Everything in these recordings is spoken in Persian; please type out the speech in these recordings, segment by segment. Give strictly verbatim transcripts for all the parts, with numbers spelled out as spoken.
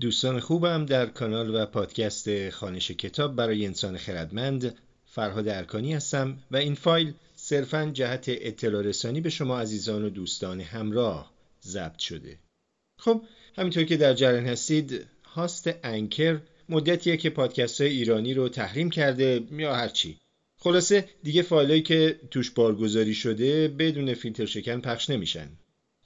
دوستان خوبم، در کانال و پادکست خوانش کتاب برای انسان خردمند فرهاد ارکانی هستم و این فایل صرفاً جهت اطلاع رسانی به شما عزیزان و دوستان همراه ضبط شده. خب همینطور که در جریان هستید، هاست انکر مدتیه که پادکست‌های ایرانی رو تحریم کرده یا هر چی. خلاصه دیگه فایلایی که توش بارگذاری شده بدون فیلتر شکن پخش نمیشن.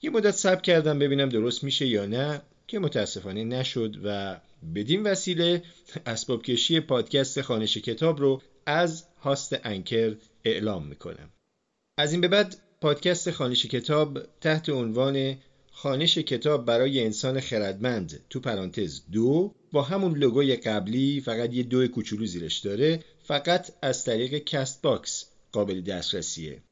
یه مدت صبر کردم ببینم درست میشه یا نه، که متاسفانه نشد و بدین وسیله اسباب کشی پادکست خوانش کتاب رو از هاست انکر اعلام میکنم. از این به بعد پادکست خوانش کتاب تحت عنوان خوانش کتاب برای انسان خردمند تو پرانتز دو با همون لوگوی قبلی، فقط یه دو کوچولو زیرش داره، فقط از طریق کست باکس قابل دسترسیه.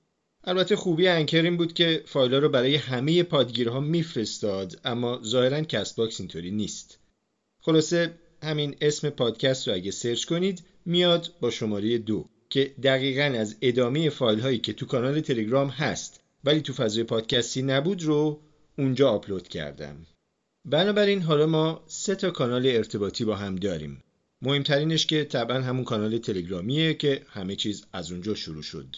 البته خوبی انکر این بود که فایل‌ها رو برای همه پادگیرها میفرستاد، اما ظاهراً کست باکس اینطوری نیست. خلاصه همین اسم پادکست رو اگه سرچ کنید میاد با شماره دو که دقیقاً از ادامه فایل‌هایی که تو کانال تلگرام هست ولی تو فضای پادکستی نبود رو اونجا آپلود کردم. بنابراین حالا ما سه تا کانال ارتباطی با هم داریم. مهمترینش که طبعاً همون کانال تلگرامیه که همه چیز از اونجا شروع شد.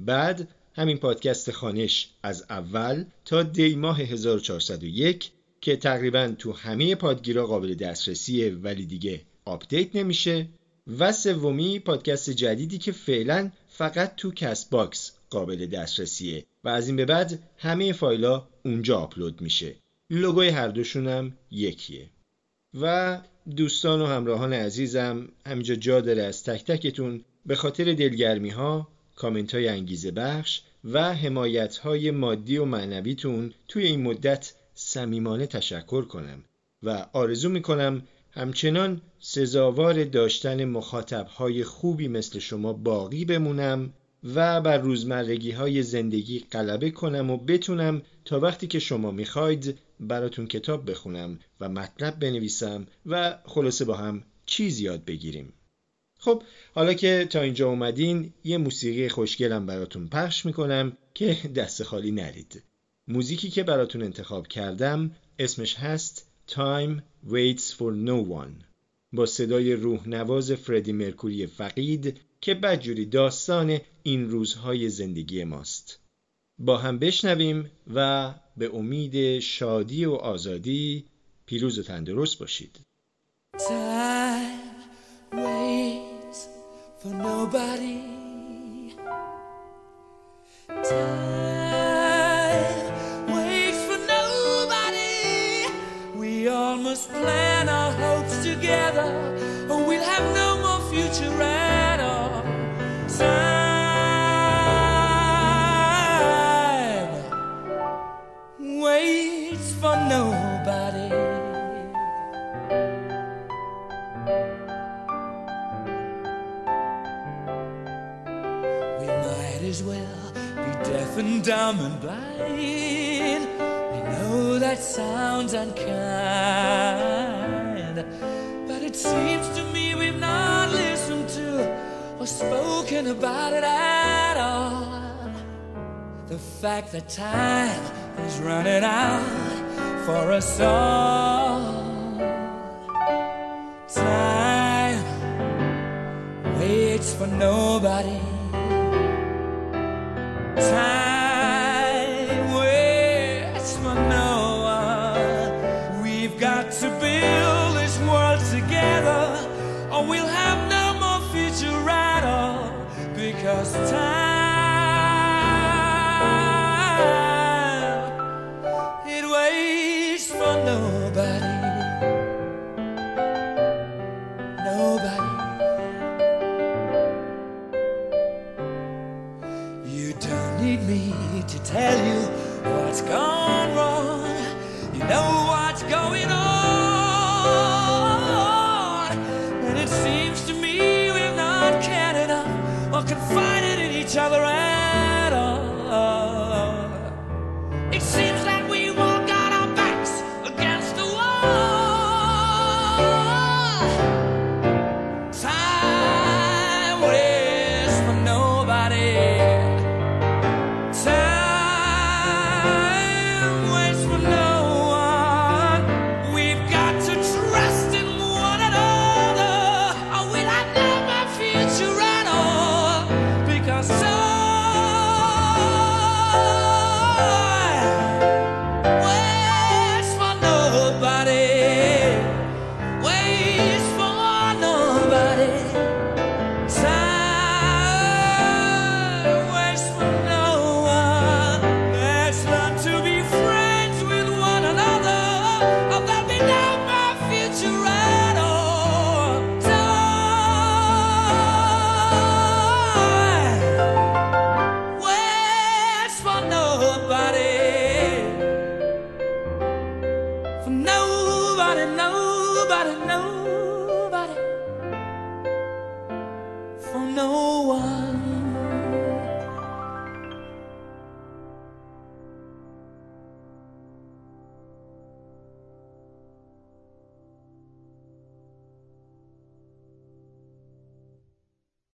بعد همین پادکست خوانش از اول تا دی ماه هزار و چهارصد و یک که تقریباً تو همه پادگیرها قابل دسترسیه ولی دیگه آپدیت نمیشه، و سومی پادکست جدیدی که فعلاً فقط تو کست باکس قابل دسترسیه و از این به بعد همه فایل‌ها اونجا آپلود میشه. لوگوی هر دوشونم یکیه. و دوستان و همراهان عزیزم، همینجا جا داره از تک تکتون به خاطر دلگرمی‌ها، کامنت‌های انگیزه بخش و حمایت‌های مادی و معنویتون توی این مدت صمیمانه تشکر کنم و آرزو می‌کنم همچنان سزاوار داشتن مخاطب‌های خوبی مثل شما باقی بمونم و بر روزمرگی‌های زندگی غلبه کنم و بتونم تا وقتی که شما می‌خواید براتون کتاب بخونم و مطلب بنویسم و خلاصه با هم چیز یاد بگیریم. خب حالا که تا اینجا اومدین، یه موسیقی خوشگلم براتون پخش میکنم که دست خالی نرید. موزیکی که براتون انتخاب کردم اسمش هست Time Waits for No One با صدای روح‌نواز فردی مرکوری فقید که بدجوری داستان این روزهای زندگی ماست. با هم بشنویم و به امید شادی و آزادی پیروز و تندرست باشید. For nobody, time waits for nobody. We all must plan our hopes together, or we'll have no more future at all. Time waits for nobody. As well be deaf and dumb and blind. We know that sounds unkind, but it seems to me we've not listened to or spoken about it at all. The fact that time is running out for us all. Time waits for nobody. Time waits for no one. We've got to build this world together, or we'll have no more future at all. Because time, it waits for nobody. To tell you what's gone wrong, you know what's going on. And it seems to me we've not cared enough or confided in each nobody knows.